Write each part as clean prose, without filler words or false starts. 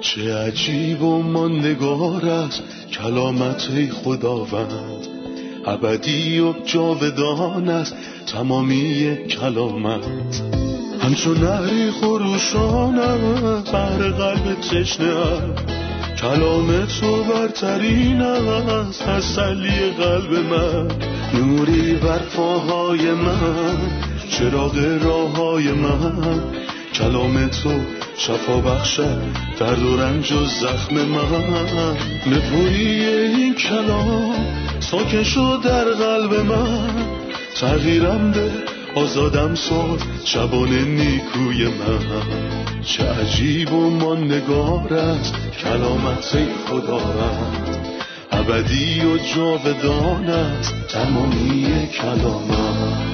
چه عجیب و ماندگار است کلامت خداوند، ابدی و جاودان است تمامی کلامت. همچون نهری خروشانم بر قلب تشنه‌ام، کلام تو برترین است تسلی قلب من. نوری بر پاهای من، چراغ راههای من، کلام تو شفا بخشد درد و رنج و زخم من. نپویی این کلام ساکن شد در قلب من، تغییرم ده، آزادم ساز شبانه نیکوی من. چه عجیب و ماندگار است کلامت خدا رد، ابدی و جاودان است تمامی کلامت.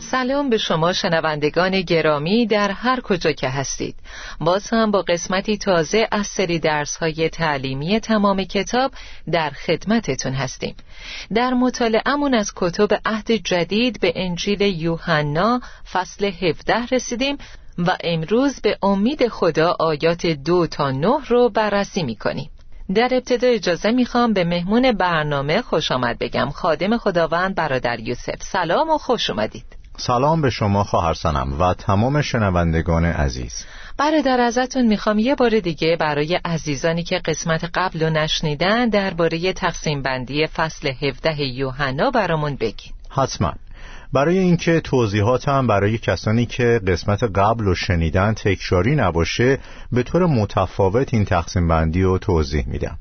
سلام به شما شنوندگان گرامی در هر کجا که هستید. باز هم با قسمتی تازه از سری درس‌های تعلیمی تمام کتاب در خدمتتون هستیم. در مطالعه‌مون از کتب عهد جدید به انجیل یوحنا فصل 17 رسیدیم و امروز به امید خدا آیات 2 تا 9 رو بررسی می‌کنیم. در ابتدا اجازه میخوام به مهمون برنامه خوش آمد بگم، خادم خداوند برادر یوسف. سلام و خوش اومدید. سلام به شما خواهر سنم و تمام شنوندگان عزیز. برادر ازتون میخوام یه بار دیگه برای عزیزانی که قسمت قبل رو نشنیدن درباره تقسیم بندی فصل 17 یوحنا برامون بگین. حتما. برای اینکه توضیحاتم برای کسانی که قسمت قبل رو شنیدن تکراری نباشه، به طور متفاوت این تقسیم بندی رو توضیح میدم.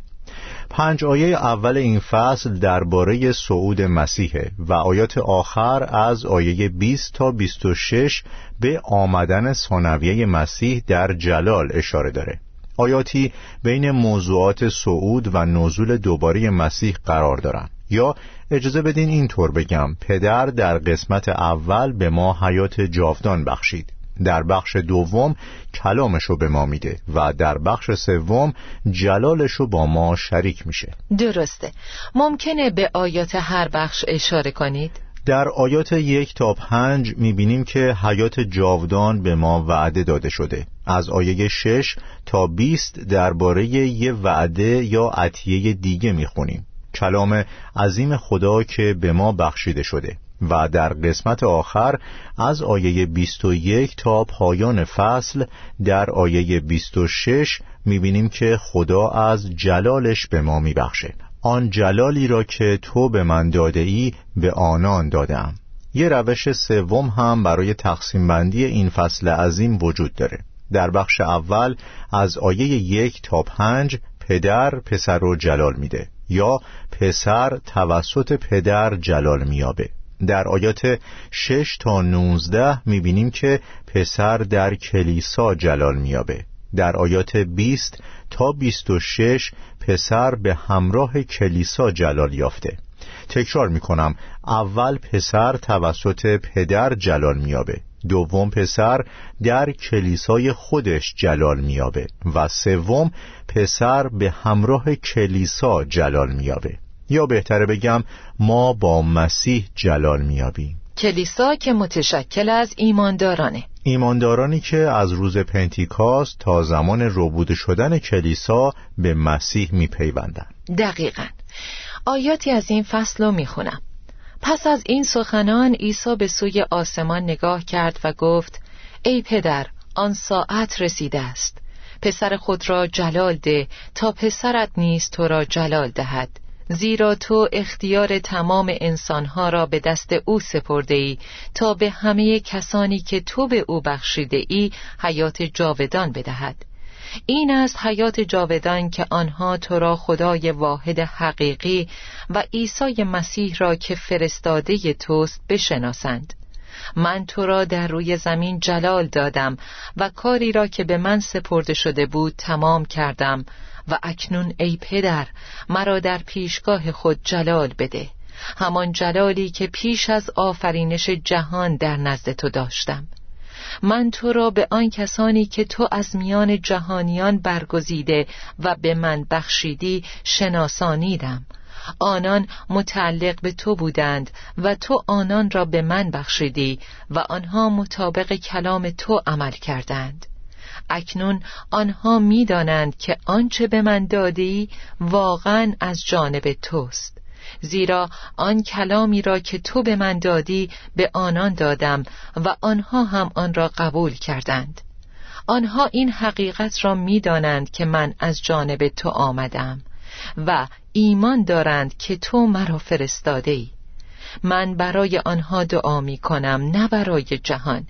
5 آیه اول این فصل درباره صعود مسیحه و آیات آخر از آیه 20 تا 26 به آمدن ثانویه مسیح در جلال اشاره داره. آیاتی بین موضوعات صعود و نزول دوباره مسیح قرار دارن، یا اجازه بدین اینطور بگم، پدر در قسمت اول به ما حیات جاودان بخشید، در بخش دوم کلامشو به ما میده و در بخش سوم جلالشو با ما شریک میشه. درسته. ممکنه به آیات هر بخش اشاره کنید؟ در آیات 1 تا 5 میبینیم که حیات جاودان به ما وعده داده شده. از آیه 6 تا 20 درباره یه وعده یا عطیه دیگه میخونیم، کلام عظیم خدا که به ما بخشیده شده. و در قسمت آخر از آیه 21 تا پایان فصل در آیه 26 می‌بینیم که خدا از جلالش به ما می‌بخشه. آن جلالی را که تو به من داده‌ای به آنان دادم. یه روش سوم هم برای تقسیم بندی این فصل عظیم وجود داره. در بخش اول از آیه 1 تا 5 پدر پسر رو جلال میده، یا پسر توسط پدر جلال میابه. در آیات 6 تا 19 می‌بینیم که پسر در کلیسا جلال می‌یابه. در آیات 20 تا 26 پسر به همراه کلیسا جلال یافته. تکرار می‌کنم، اول پسر توسط پدر جلال می‌یابه، دوم پسر در کلیسای خودش جلال می‌یابه و سوم پسر به همراه کلیسا جلال می‌یابه، یا بهتره بگم ما با مسیح جلال میابیم. کلیسا که متشکل از ایماندارانه، ایماندارانی که از روز پنتیکاست تا زمان ربوده شدن کلیسا به مسیح میپیوندن. دقیقاً. آیاتی از این فصل رو میخونم. پس از این سخنان عیسی به سوی آسمان نگاه کرد و گفت: ای پدر، آن ساعت رسیده است، پسر خود را جلال ده تا پسرت نیز تو را جلال دهد، زیرا تو اختیار تمام انسانها را به دست او سپرده ای تا به همه کسانی که تو به او بخشیده ای حیات جاودان بدهد. این است حیات جاودان که آنها تو را خدای واحد حقیقی و عیسی مسیح را که فرستاده توست بشناسند. من تو را در روی زمین جلال دادم و کاری را که به من سپرده شده بود تمام کردم و اکنون ای پدر، مرا در پیشگاه خود جلال بده، همان جلالی که پیش از آفرینش جهان در نزد تو داشتم. من تو را به آن کسانی که تو از میان جهانیان برگزیده و به من بخشیدی شناسانیدم. آنان متعلق به تو بودند و تو آنان را به من بخشیدی و آنها مطابق کلام تو عمل کردند. اکنون آنها می دانند که آنچه به من دادی واقعا از جانب توست، زیرا آن کلامی را که تو به من دادی به آنان دادم و آنها هم آن را قبول کردند. آنها این حقیقت را می دانند که من از جانب تو آمدم و ایمان دارند که تو مرا فرستاده‌ای. من برای آنها دعا می کنم، نه برای جهان.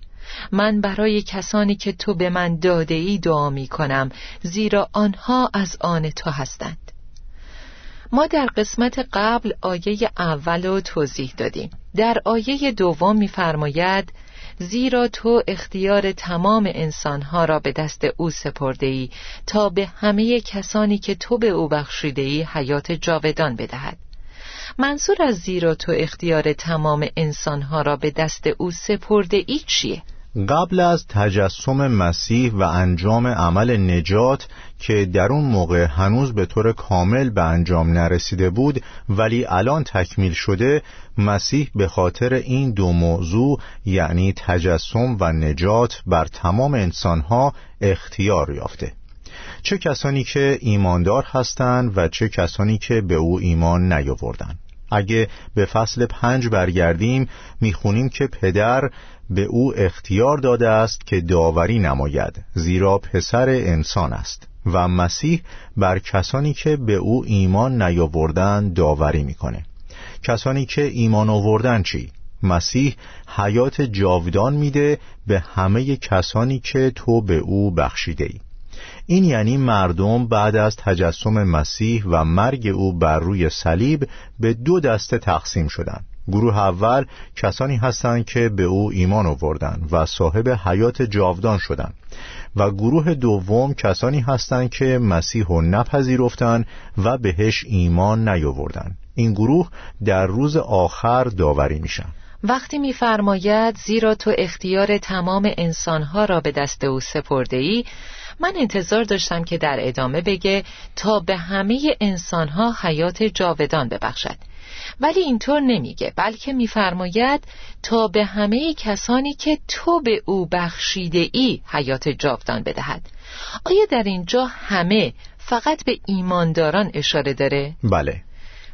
من برای کسانی که تو به من داده‌ای دعا می کنم، زیرا آنها از آن تو هستند. ما در قسمت قبل آیه اول رو توضیح دادیم. در آیه دوم می‌فرماید زیرا تو اختیار تمام انسانها را به دست او سپرده‌ای تا به همه کسانی که تو به او بخشیده‌ای حیات جاودان بدهد. منظور از زیرا تو اختیار تمام انسانها را به دست او سپرده‌ای چیه؟ قبل از تجسم مسیح و انجام عمل نجات که در اون موقع هنوز به طور کامل به انجام نرسیده بود ولی الان تکمیل شده، مسیح به خاطر این دو موضوع یعنی تجسم و نجات بر تمام انسانها اختیار یافته، چه کسانی که ایماندار هستند و چه کسانی که به او ایمان نیاوردند. اگه به فصل 5 برگردیم میخونیم که پدر به او اختیار داده است که داوری نماید، زیرا پسر انسان است، و مسیح بر کسانی که به او ایمان نیاوردن داوری میکنه. کسانی که ایمان آوردن چی؟ مسیح حیات جاودان میده به همه کسانی که تو به او بخشیده‌ای. این یعنی مردم بعد از تجسم مسیح و مرگ او بر روی صلیب به دو دسته تقسیم شدند. گروه اول کسانی هستند که به او ایمان آوردند و صاحب حیات جاودان شدند، و گروه دوم کسانی هستند که مسیح را نپذیرفتند و بهش ایمان نیاوردند. این گروه در روز آخر داوری میشن. وقتی میفرماید زیرا تو اختیار تمام انسانها را به دست او سپرده‌ای، من انتظار داشتم که در ادامه بگه تا به همه انسانها حیات جاودان ببخشد، ولی اینطور نمیگه، بلکه میفرماید تا به همه کسانی که تو به او بخشیده ای حیات جاودان بدهد. آیا در اینجا همه فقط به ایمانداران اشاره داره؟ بله،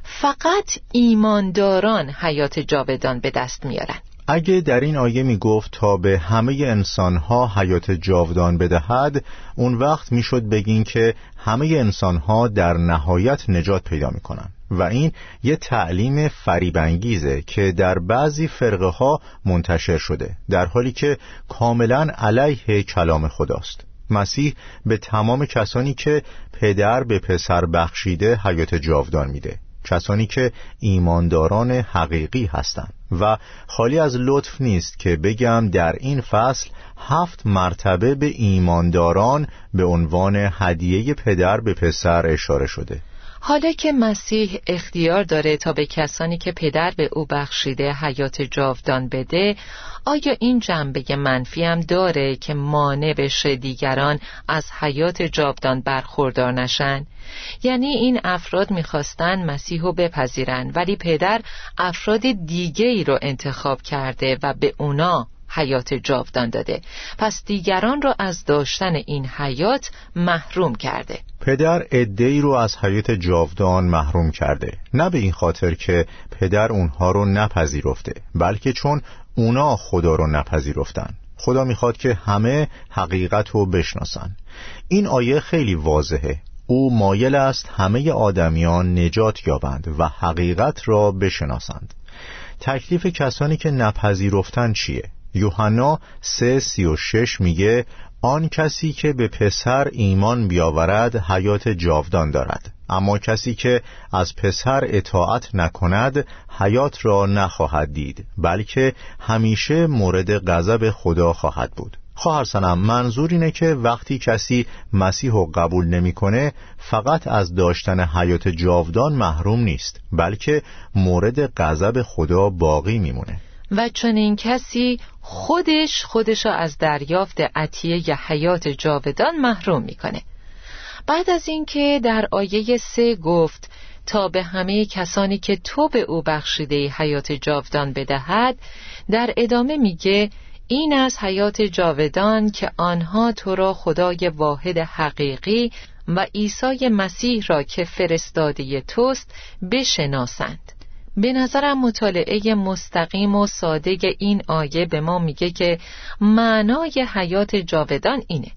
فقط ایمانداران حیات جاودان به دست میارن. اگه در این آیه میگفت تا به همه انسانها حیات جاودان بدهد، اون وقت میشد بگین که همه انسانها در نهایت نجات پیدا میکنن، و این یه تعلیم فریب‌انگیزه که در بعضی فرقه ها منتشر شده، در حالی که کاملا علیه کلام خداست. مسیح به تمام کسانی که پدر به پسر بخشیده حیات جاودان میده، کسانی که ایمانداران حقیقی هستند، و خالی از لطف نیست که بگم در این فصل 7 مرتبه به ایمانداران به عنوان هدیه پدر به پسر اشاره شده. حالا که مسیح اختیار داره تا به کسانی که پدر به او بخشیده حیات جاودان بده، آیا این جنبه منفی هم داره که مانع بشه دیگران از حیات جاودان برخوردار نشن؟ یعنی این افراد میخواستن مسیح رو بپذیرن، ولی پدر افراد دیگه‌ای رو انتخاب کرده و به اونا حیات جاودان داده، پس دیگران را از داشتن این حیات محروم کرده. پدر عده‌ای رو از حیات جاودان محروم کرده، نه به این خاطر که پدر اونها رو نپذیرفته، بلکه چون اونا خدا رو نپذیرفتن. خدا میخواد که همه حقیقت رو بشناسن. این آیه خیلی واضحه، او مایل است همه آدمیان نجات یابند و حقیقت را بشناسند. تکلیف کسانی که نپذیرفتن چیه؟ یوحنا 3:36 میگه آن کسی که به پسر ایمان بیاورد حیات جاودان دارد، اما کسی که از پسر اطاعت نکند حیات را نخواهد دید، بلکه همیشه مورد غضب خدا خواهد بود. خواهرسنم، منظور اینه که وقتی کسی مسیح را قبول نمی‌کنه فقط از داشتن حیات جاودان محروم نیست، بلکه مورد غضب خدا باقی میمونه، و چون این کسی خودش را از دریافت عطیه ی حیات جاودان محروم میکنه. بعد از اینکه در آیه 3 گفت تا به همه کسانی که تو به او بخشیده حیات جاودان بدهد، در ادامه میگه این از حیات جاودان که آنها تو را خدای واحد حقیقی و عیسی مسیح را که فرستاده توست بشناسند. به نظرم مطالعه مستقیم و ساده این آیه به ما میگه که معنای حیات جاودان اینه.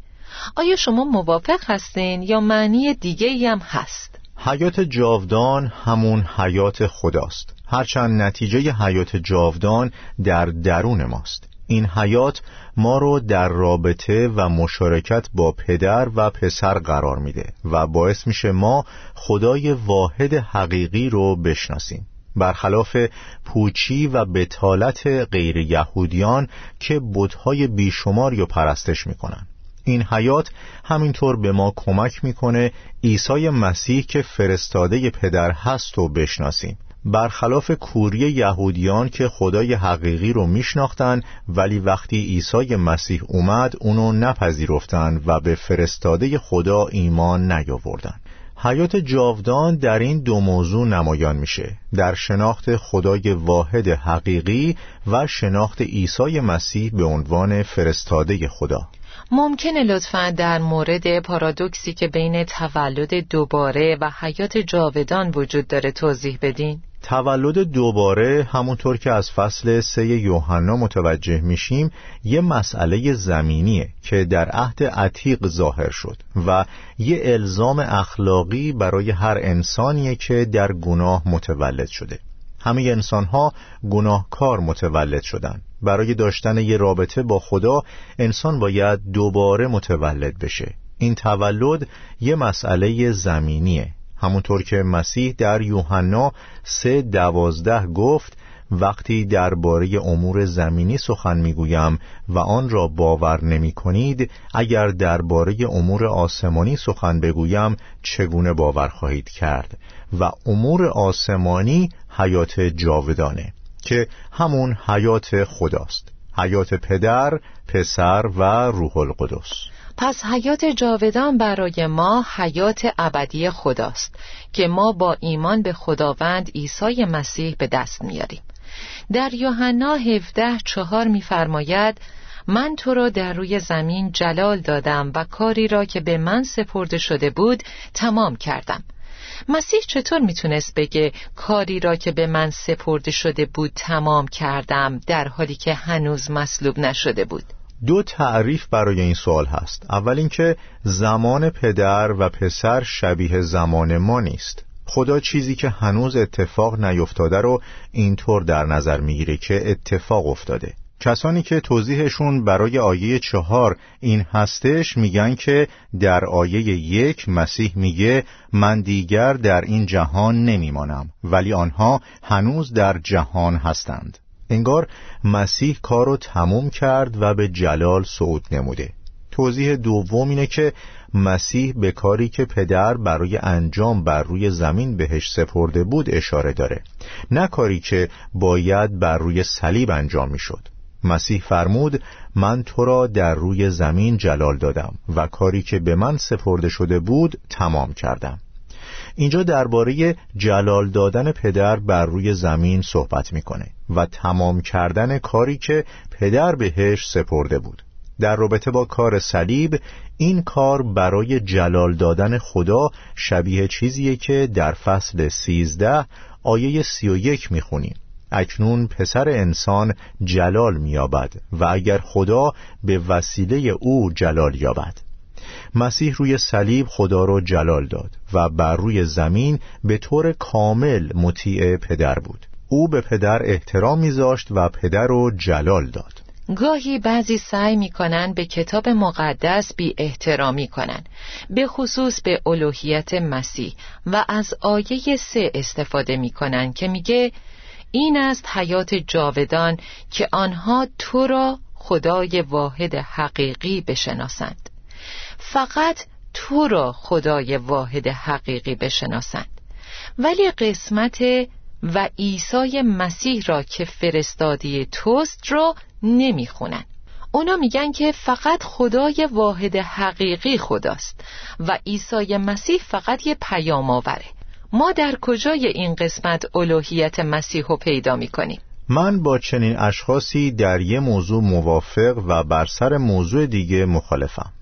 آیا شما موافق هستین یا معنی دیگه‌ای هم هست؟ حیات جاودان همون حیات خداست، هرچند نتیجه حیات جاودان در درون ماست. این حیات ما رو در رابطه و مشارکت با پدر و پسر قرار میده و باعث میشه ما خدای واحد حقیقی رو بشناسیم، برخلاف پوچی و بتالت غیر یهودیان که بت‌های بیشماری رو پرستش میکنن. این حیات همینطور به ما کمک میکنه عیسی مسیح که فرستاده پدر هست و بشناسیم، برخلاف کوری یهودیان که خدای حقیقی رو میشناختن ولی وقتی عیسی مسیح اومد اونو نپذیرفتن و به فرستاده خدا ایمان نیاوردن. حیات جاودان در این دو موضوع نمایان میشه، در شناخت خدای واحد حقیقی و شناخت عیسی مسیح به عنوان فرستاده خدا. ممکنه لطفاً در مورد پارادوکسی که بین تولد دوباره و حیات جاودان وجود داره توضیح بدین؟ تولد دوباره همونطور که از فصل 3 یوحنا متوجه میشیم یه مسئله زمینیه که در عهد عتیق ظاهر شد و یه الزام اخلاقی برای هر انسانیه که در گناه متولد شده. همه انسان‌ها گناهکار متولد شدن. برای داشتن یه رابطه با خدا انسان باید دوباره متولد بشه. این تولد یه مسئله زمینیه، همونطور که مسیح در یوحنا 3:12 گفت وقتی درباره امور زمینی سخن میگویم و آن را باور نمی کنید، اگر درباره امور آسمانی سخن بگویم چگونه باور خواهید کرد؟ و امور آسمانی حیات جاودانه که همون حیات خداست، حیات پدر، پسر و روح القدس. پس حیات جاودان برای ما حیات ابدی خداست که ما با ایمان به خداوند عیسی مسیح به دست میاریم. در یوحنا 17:4 می‌فرماید من تو را در روی زمین جلال دادم و کاری را که به من سپرده شده بود تمام کردم. مسیح چطور میتونست بگه کاری را که به من سپرده شده بود تمام کردم در حالی که هنوز مصلوب نشده بود؟ دو تعریف برای این سوال هست. اول اینکه زمان پدر و پسر شبیه زمان ما نیست. خدا چیزی که هنوز اتفاق نیفتاده رو اینطور در نظر میگیره که اتفاق افتاده. کسانی که توضیحشون برای آیه 4 این هستش میگن که در آیه 1 مسیح میگه من دیگر در این جهان نمیمانم، ولی آنها هنوز در جهان هستند. انگار مسیح کار رو تموم کرد و به جلال صعود نموده. توضیح دوم اینه که مسیح به کاری که پدر برای انجام بر روی زمین بهش سپرده بود اشاره داره، نه کاری که باید بر روی صلیب انجام میشد. مسیح فرمود من تو را در روی زمین جلال دادم و کاری که به من سپرده شده بود تمام کردم. اینجا درباره جلال دادن پدر بر روی زمین صحبت میکنه و تمام کردن کاری که پدر بهش سپرده بود. در رابطه با کار صلیب، این کار برای جلال دادن خدا شبیه چیزیه که در فصل 13 آیه 31 میخونیم. اکنون پسر انسان جلال می‌یابد و اگر خدا به وسیله او جلال یابد. مسیح روی صلیب خدا را جلال داد و بر روی زمین به طور کامل مطیع پدر بود. او به پدر احترام می‌ذاشت و پدر را جلال داد. گاهی بعضی سعی میکنن به کتاب مقدس بی احترامی کنن، به خصوص به الوهیت مسیح، و از آیه 3 استفاده میکنن که میگه این است حیات جاودان که آنها تو را خدای واحد حقیقی بشناسند. فقط تو را خدای واحد حقیقی بشناسند. ولی قسمت و عیسی مسیح را که فرستاده توست را نمیخونن. اونا میگن که فقط خدای واحد حقیقی خداست و عیسی مسیح فقط یه پیام آوره. ما در کجای این قسمت الوهیت مسیح رو پیدا میکنیم؟ من با چنین اشخاصی در یه موضوع موافق و بر سر موضوع دیگه مخالفم.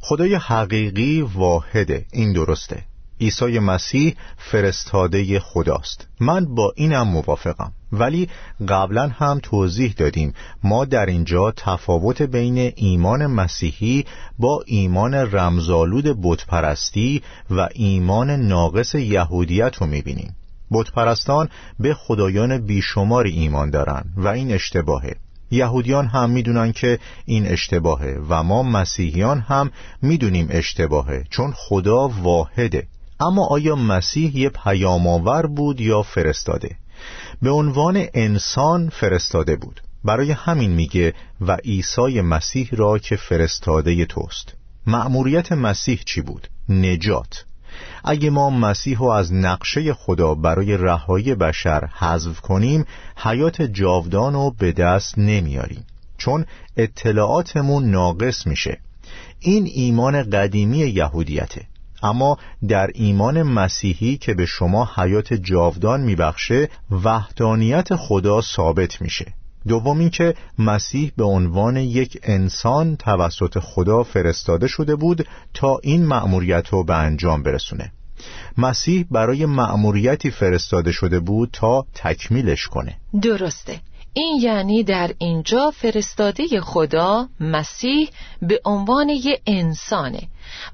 خدای حقیقی واحده، این درسته. عیسی مسیح فرستاده خداست، من با اینم موافقم. ولی قبلا هم توضیح دادیم ما در اینجا تفاوت بین ایمان مسیحی با ایمان رمزآلود بتپرستی و ایمان ناقص یهودیت رو میبینیم. بتپرستان به خدایان بیشمار ایمان دارن و این اشتباهه. یهودیان هم میدونن که این اشتباهه و ما مسیحیان هم میدونیم اشتباهه، چون خدا واحده. اما آیا مسیح یه پیام‌آور بود یا فرستاده؟ به عنوان انسان فرستاده بود. برای همین میگه و عیسی مسیح را که فرستاده توست. مأموریت مسیح چی بود؟ نجات. اگه ما مسیح رو از نقشه خدا برای رهایی بشر حذف کنیم، حیات جاودان رو به دست نمیاریم، چون اطلاعاتمون ناقص میشه. این ایمان قدیمی یهودیته. اما در ایمان مسیحی که به شما حیات جاودان میبخشه، وحدانیت خدا ثابت میشه. دوم این که مسیح به عنوان یک انسان توسط خدا فرستاده شده بود تا این مأموریت رو به انجام برسونه. مسیح برای مأموریتی فرستاده شده بود تا تکمیلش کنه. درسته. این یعنی در اینجا فرستاده خدا مسیح به عنوان یه انسانه،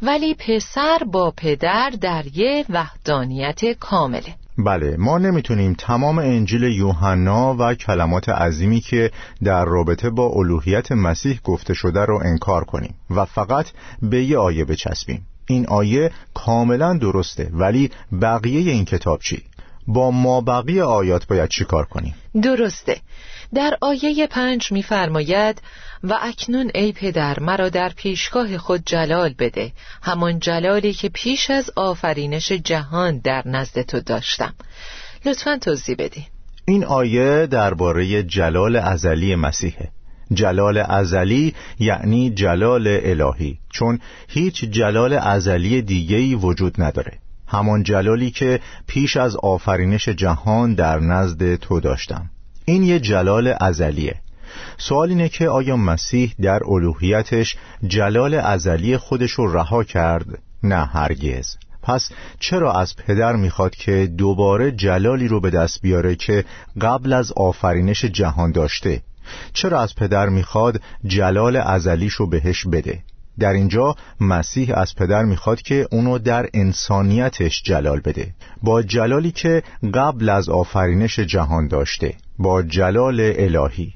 ولی پسر با پدر در یه وحدانیت کامله. بله، ما نمیتونیم تمام انجیل یوحنا و کلمات عظیمی که در رابطه با الوهیت مسیح گفته شده رو انکار کنیم و فقط به یه آیه بچسبیم. این آیه کاملا درسته، ولی بقیه این کتاب چی؟ با مابقی آیات باید چی کار کنیم؟ درسته. در آیه 5 می‌فرماید و اکنون ای پدر مرا در پیشگاه خود جلال بده، همان جلالی که پیش از آفرینش جهان در نزد تو داشتم. لطفاً توضیح بدی. این آیه درباره جلال ازلی مسیحه. جلال ازلی یعنی جلال الهی، چون هیچ جلال ازلی دیگه‌ای وجود نداره. همان جلالی که پیش از آفرینش جهان در نزد تو داشتم. این یه جلال ازلیه. سوال اینه که آیا مسیح در الوهیتش جلال ازلی خودش رو رها کرد؟ نه، هرگز. پس چرا از پدر میخواد که دوباره جلالی رو به دست بیاره که قبل از آفرینش جهان داشته؟ چرا از پدر میخواد جلال ازلیش رو بهش بده؟ در اینجا مسیح از پدر میخواد که اونو در انسانیتش جلال بده، با جلالی که قبل از آفرینش جهان داشته، با جلال الهی.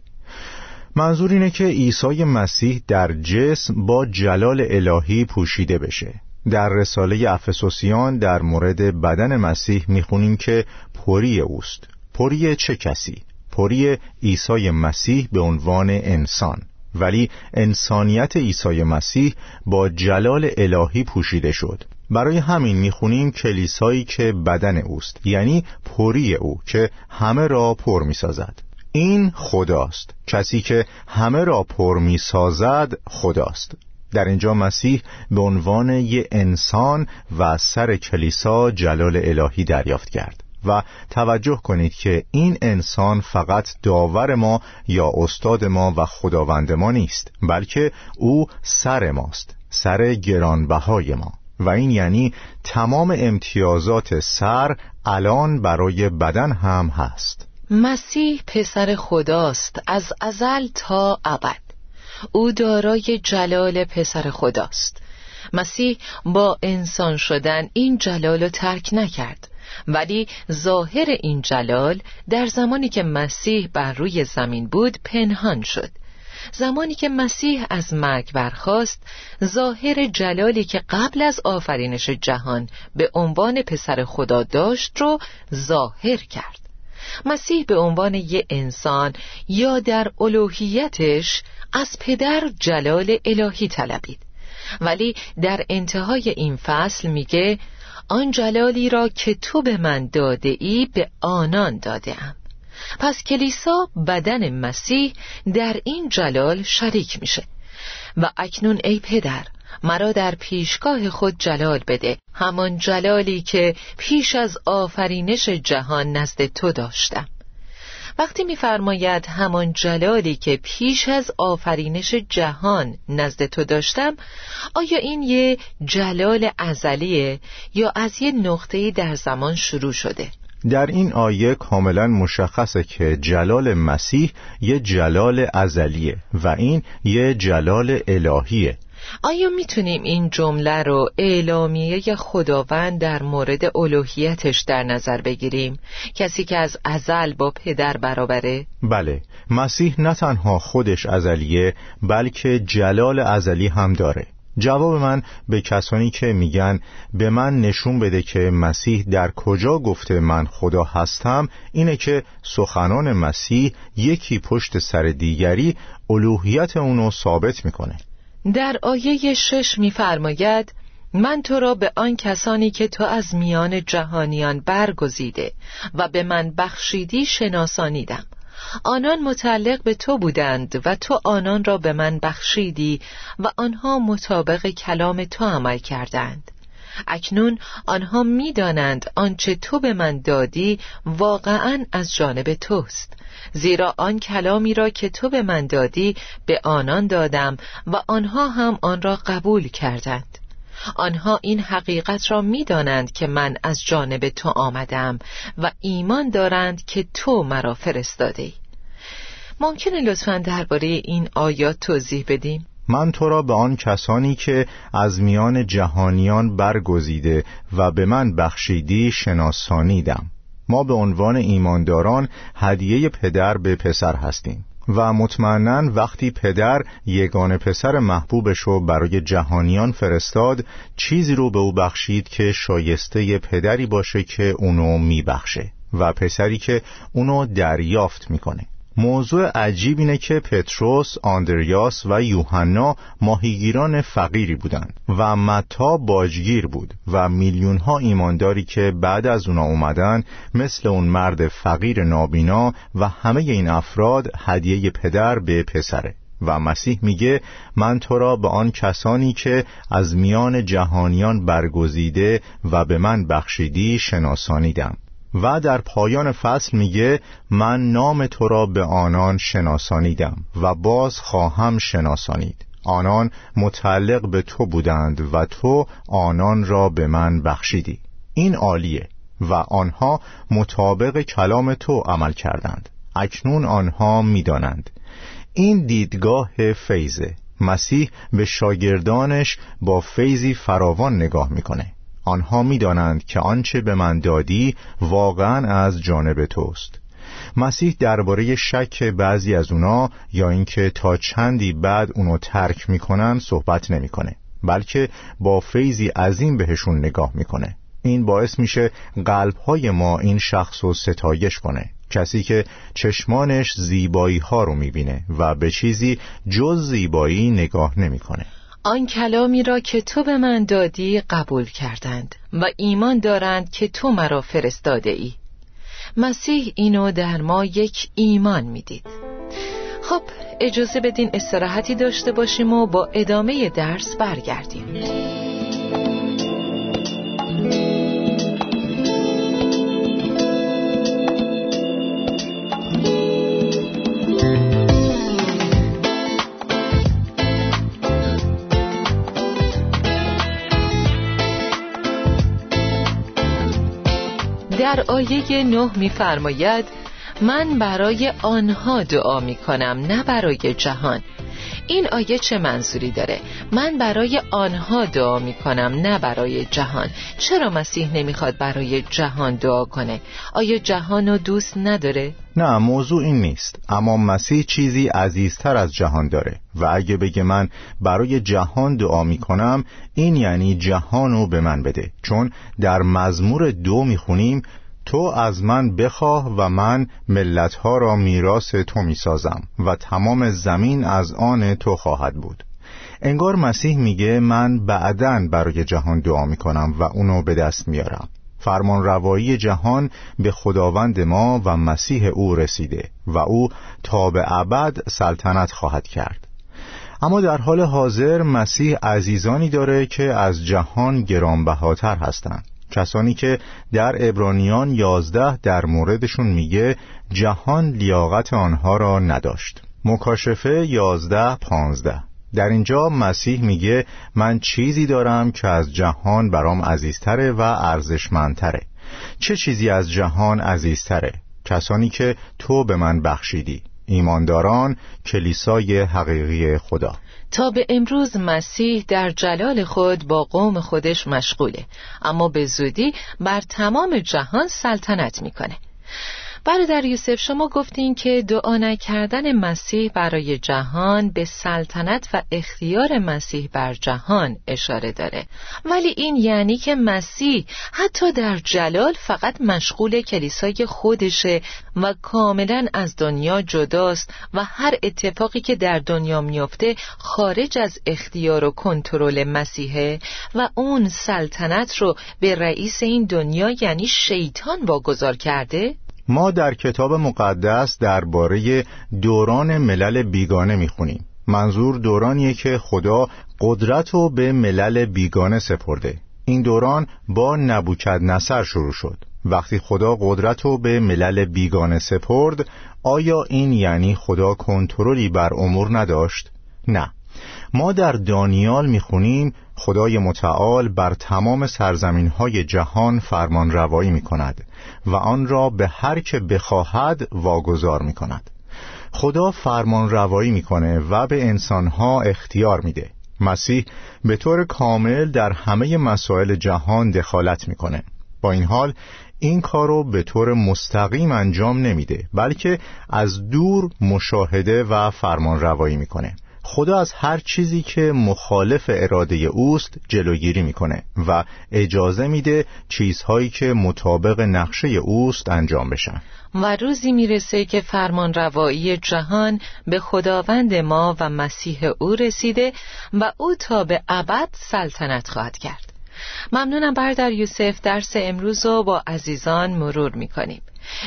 منظور اینه که عیسی مسیح در جسم با جلال الهی پوشیده بشه. در رساله افسوسیان در مورد بدن مسیح میخونیم که پری اوست. پری چه کسی؟ پری عیسی مسیح به عنوان انسان. ولی انسانیت عیسی مسیح با جلال الهی پوشیده شد. برای همین میخونیم کلیسایی که بدن اوست، یعنی پری او که همه را پر میسازد. این خداست. کسی که همه را پر میسازد خداست. در اینجا مسیح به عنوان یک انسان و سر کلیسا جلال الهی دریافت کرد. و توجه کنید که این انسان فقط داور ما یا استاد ما و خداوند ما نیست، بلکه او سر ماست، سر گرانبهای ما. و این یعنی تمام امتیازات سر الان برای بدن هم هست. مسیح پسر خداست، از ازل تا ابد. او دارای جلال پسر خداست. مسیح با انسان شدن این جلال رو ترک نکرد، ولی ظاهر این جلال در زمانی که مسیح بر روی زمین بود پنهان شد. زمانی که مسیح از مرگ برخاست، ظاهر جلالی که قبل از آفرینش جهان به عنوان پسر خدا داشت رو ظاهر کرد. مسیح به عنوان یک انسان یا در الوهیتش از پدر جلال الهی طلبید، ولی در انتهای این فصل میگه آن جلالی را که تو به من داده ای به آنان داده ام. پس کلیسا بدن مسیح در این جلال شریک میشه. و اکنون ای پدر مرا در پیشگاه خود جلال بده، همان جلالی که پیش از آفرینش جهان نزد تو داشتم. وقتی می‌فرماید همان جلالی که پیش از آفرینش جهان نزد تو داشتم، آیا این یه جلال ازلیه یا از یه نقطه‌ای در زمان شروع شده؟ در این آیه کاملا مشخصه که جلال مسیح یه جلال ازلیه و این یه جلال الهیه. آیا میتونیم این جمله رو اعلامیه خداوند در مورد الوهیتش در نظر بگیریم؟ کسی که از ازل با پدر برابره؟ بله، مسیح نه تنها خودش ازلیه بلکه جلال ازلی هم داره. جواب من به کسانی که میگن به من نشون بده که مسیح در کجا گفته من خدا هستم اینه که سخنان مسیح یکی پشت سر دیگری الوهیت اونو ثابت میکنه. در آیه 6 می‌فرماید من تو را به آن کسانی که تو از میان جهانیان برگزیده و به من بخشیدی شناسانیدم. آنان متعلق به تو بودند و تو آنان را به من بخشیدی و آنها مطابق کلام تو عمل کردند. اکنون آنها می‌دانند آنچه تو به من دادی واقعاً از جانب توست، زیرا آن کلامی را که تو به من دادی به آنان دادم و آنها هم آن را قبول کردند. آنها این حقیقت را می‌دانند که من از جانب تو آمدم و ایمان دارند که تو مرا فرستادی. ممکنه لطفاً درباره این آیات توضیح بدیم؟ من تو را به آن کسانی که از میان جهانیان برگزیده و به من بخشیدی شناسانیدم. ما به عنوان ایمانداران هدیه پدر به پسر هستیم و مطمئناً وقتی پدر یگانه پسر محبوبش رو برای جهانیان فرستاد چیزی رو به او بخشید که شایسته پدری باشه که اونو میبخشه و پسری که اونو دریافت میکنه. موضوع عجیب اینه که پتروس، آندریاس و یوحنا ماهیگیران فقیری بودند و متا باجگیر بود و میلیون‌ها ایمانداری که بعد از اونا اومدن مثل اون مرد فقیر نابینا و همه این افراد هدیه پدر به پسره. و مسیح میگه من تو را به آن کسانی که از میان جهانیان برگزیده و به من بخشیدی شناسانیدم. و در پایان فصل میگه من نام تو را به آنان شناسانیدم و باز خواهم شناسانید. آنان متعلق به تو بودند و تو آنان را به من بخشیدی. این عالیه. و آنها مطابق کلام تو عمل کردند. اکنون آنها میدانند. این دیدگاه فیضه. مسیح به شاگردانش با فیضی فراوان نگاه میکنه. آنها می‌دانند که آنچه به من دادی واقعاً از جانب توست. مسیح درباره شک بعضی از اونا یا اینکه تا چندی بعد اونو ترک می‌کنن صحبت نمی‌کنه، بلکه با فیضی عظیم بهشون نگاه می‌کنه. این باعث میشه قلب‌های ما این شخص رو ستایش کنه، کسی که چشمانش زیبایی‌ها رو می‌بینه و به چیزی جز زیبایی نگاه نمی‌کنه. آن کلامی را که تو به من دادی قبول کردند و ایمان دارند که تو مرا فرستاده ای. مسیح اینو در ما یک ایمان میدید. خب اجازه بدین استراحتی داشته باشیم و با ادامه درس برگردیم. در آیه 9 می‌فرماید من برای آنها دعا می‌کنم نه برای جهان. این آیه چه منظوری داره؟ من برای آنها دعا می‌کنم نه برای جهان. چرا مسیح نمی‌خواد برای جهان دعا کنه؟ آیا جهان رو دوست نداره؟ نه، موضوع این نیست. اما مسیح چیزی عزیزتر از جهان داره و اگه بگه من برای جهان دعا می‌کنم این یعنی جهانو به من بده، چون در مزمور 2 می‌خونیم تو از من بخواه و من ملتها را میراث تو میسازم و تمام زمین از آن تو خواهد بود. انگار مسیح میگه من بعداً برای جهان دعا میکنم و اونو به دست میارم. فرمان روایی جهان به خداوند ما و مسیح او رسیده و او تا به ابد سلطنت خواهد کرد. اما در حال حاضر مسیح عزیزانی داره که از جهان گرانبهاتر هستند، کسانی که در عبرانیان 11 در موردشون میگه جهان لیاقت آنها را نداشت. مکاشفه 11:15. در اینجا مسیح میگه من چیزی دارم که از جهان برام عزیزتره و ارزشمندتره. چه چیزی از جهان عزیزتره؟ کسانی که تو به من بخشیدی، ایمانداران، کلیسای حقیقی خدا. تا به امروز مسیح در جلال خود با قوم خودش مشغوله، اما به زودی بر تمام جهان سلطنت میکنه. برادر یوسف، شما گفتین که دعا نکردن مسیح برای جهان به سلطنت و اختیار مسیح بر جهان اشاره داره، ولی این یعنی که مسیح حتی در جلال فقط مشغول کلیسای خودشه و کاملا از دنیا جداست و هر اتفاقی که در دنیا میفته خارج از اختیار و کنترل مسیحه و اون سلطنت رو به رئیس این دنیا یعنی شیطان واگذار کرده؟ ما در کتاب مقدس درباره دوران ملل بیگانه میخونیم. منظور دورانیه که خدا قدرت رو به ملل بیگانه سپرده. این دوران با نبوکدنصر شروع شد. وقتی خدا قدرت رو به ملل بیگانه سپرد، آیا این یعنی خدا کنترلی بر امور نداشت؟ نه. ما در دانیال میخونیم خدای متعال بر تمام سرزمین‌های جهان فرمان روایی می‌کند و آن را به هر که بخواهد واگذار می‌کند. خدا فرمان روایی می‌کنه و به انسان‌ها اختیار میده. مسیح به طور کامل در همه مسائل جهان دخالت می‌کنه. با این حال این کار رو به طور مستقیم انجام نمیده، بلکه از دور مشاهده و فرمان روایی می‌کنه. خدا از هر چیزی که مخالف اراده اوست جلوگیری میکنه و اجازه میده چیزهایی که مطابق نقشه اوست انجام بشن. و روزی میرسه که فرمان روایی جهان به خداوند ما و مسیح او رسیده و او تا به ابد سلطنت خواهد کرد. ممنونم برادر یوسف، درس امروز رو با عزیزان مرور میکنیم.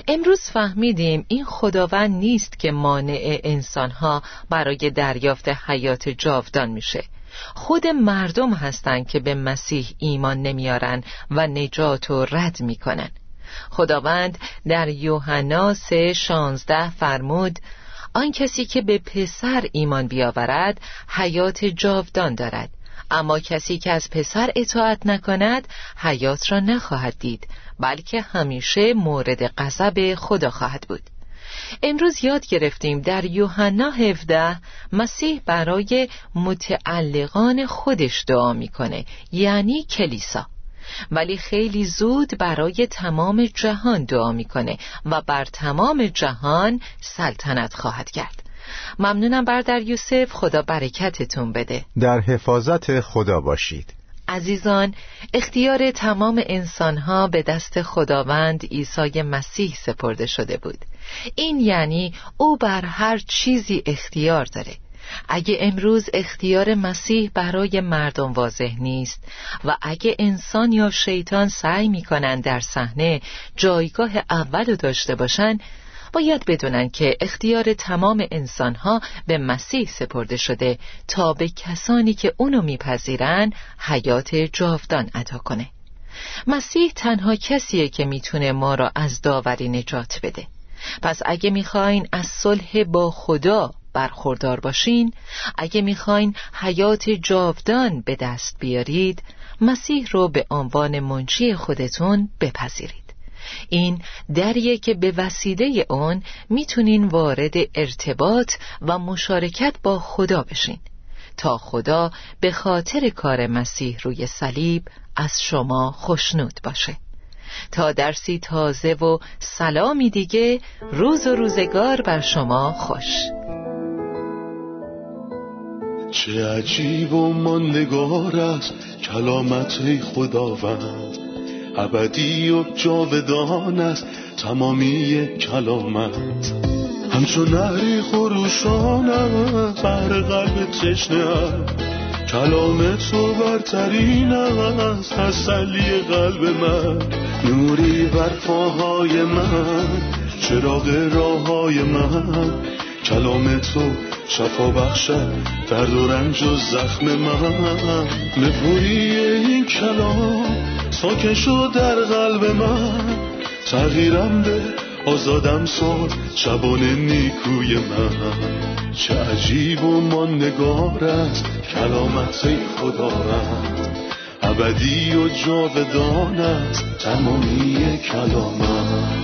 امروز فهمیدیم این خداوند نیست که مانع انسانها برای دریافت حیات جاودان میشه. خود مردم هستند که به مسیح ایمان نمیارن و نجات رو رد میکنن. خداوند در یوحنا 3:16 فرمود آن کسی که به پسر ایمان بیاورد حیات جاودان دارد، اما کسی که از پسر اطاعت نکند حیات را نخواهد دید، بلکه همیشه مورد غضب خدا خواهد بود. امروز یاد گرفتیم در یوحنا 17 مسیح برای متعلقان خودش دعا میکنه، یعنی کلیسا، ولی خیلی زود برای تمام جهان دعا میکنه و بر تمام جهان سلطنت خواهد کرد. ممنونم برادر یوسف، خدا برکتتون بده. در حفاظت خدا باشید. عزیزان، اختیار تمام انسانها به دست خداوند عیسی مسیح سپرده شده بود. این یعنی او بر هر چیزی اختیار داره. اگه امروز اختیار مسیح برای مردم واضح نیست و اگه انسان یا شیطان سعی میکنن در صحنه جایگاه اولو داشته باشن، باید بدونن که اختیار تمام انسانها به مسیح سپرده شده تا به کسانی که اونو میپذیرن حیات جاودان عطا کنه. مسیح تنها کسیه که میتونه ما را از داوری نجات بده. پس اگه میخواین از صلح با خدا برخوردار باشین، اگه میخواین حیات جاودان به دست بیارید، مسیح رو به عنوان منجی خودتون بپذیرید. این دریه که به وسیله اون میتونین وارد ارتباط و مشارکت با خدا بشین تا خدا به خاطر کار مسیح روی صلیب از شما خوشنود باشه. تا درسی تازه و سلامی دیگه، روز و روزگار بر شما خوش. چه عجیب و ماندگار است کلامت خداوند، ابدی و جاودان است تمامی کلامت. همچون نهری خروشان بر قلب تشنه، کلام تو برترین است تسلی قلب من. نوری بر پاهای من، چراغ راههای من. کلام تو شفا بخشد درد و رنج و زخم من. نپویی این کلام ساکن شد در قلب من. تغییرم ده، آزادم ساد شبان نیکوی من. چه عجیب و من نگارت کلامت خدا رد، ابدی و جاودانت تمامی کلامت.